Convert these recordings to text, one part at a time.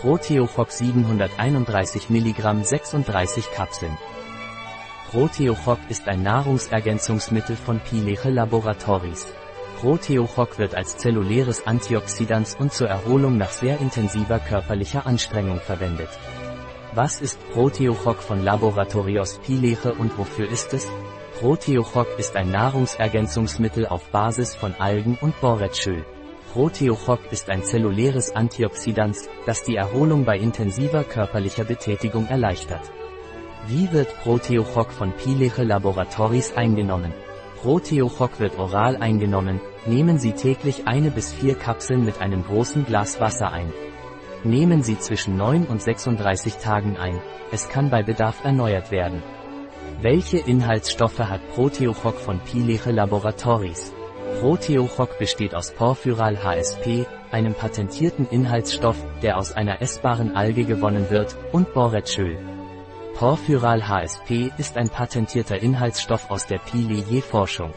Proteochoc 731 mg 36 Kapseln. Proteochoc ist ein Nahrungsergänzungsmittel von Pileje Laboratories. Proteochoc wird als zelluläres Antioxidans und zur Erholung nach sehr intensiver körperlicher Anstrengung verwendet. Was ist Proteochoc von Laboratorios Pileje und wofür ist es? Proteochoc ist ein Nahrungsergänzungsmittel auf Basis von Algen und Boretschöl. Proteochoc ist ein zelluläres Antioxidans, das die Erholung bei intensiver körperlicher Betätigung erleichtert. Wie wird Proteochoc von Pileje Laboratories eingenommen? Proteochoc wird oral eingenommen, nehmen Sie täglich 1 bis 4 Kapseln mit einem großen Glas Wasser ein. Nehmen Sie zwischen 9 und 36 Tagen ein, es kann bei Bedarf erneuert werden. Welche Inhaltsstoffe hat Proteochoc von Pileje Laboratories? Proteochoc besteht aus Porphyral HSP, einem patentierten Inhaltsstoff, der aus einer essbaren Alge gewonnen wird, und Boretschöl. Porphyral HSP ist ein patentierter Inhaltsstoff aus der Pileje-Forschung.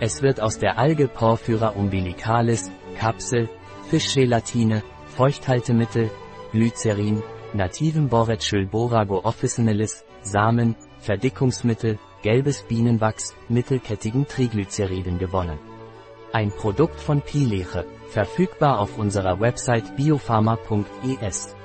Es wird aus der Alge Porphyra umbilicalis, Kapsel, Fischgelatine, Feuchthaltemittel, Glycerin, nativem Boretschöl Borago officinalis, Samen, Verdickungsmittel, gelbes Bienenwachs, mittelkettigen Triglyceriden gewonnen. Ein Produkt von Pileje, verfügbar auf unserer Website biopharma.es.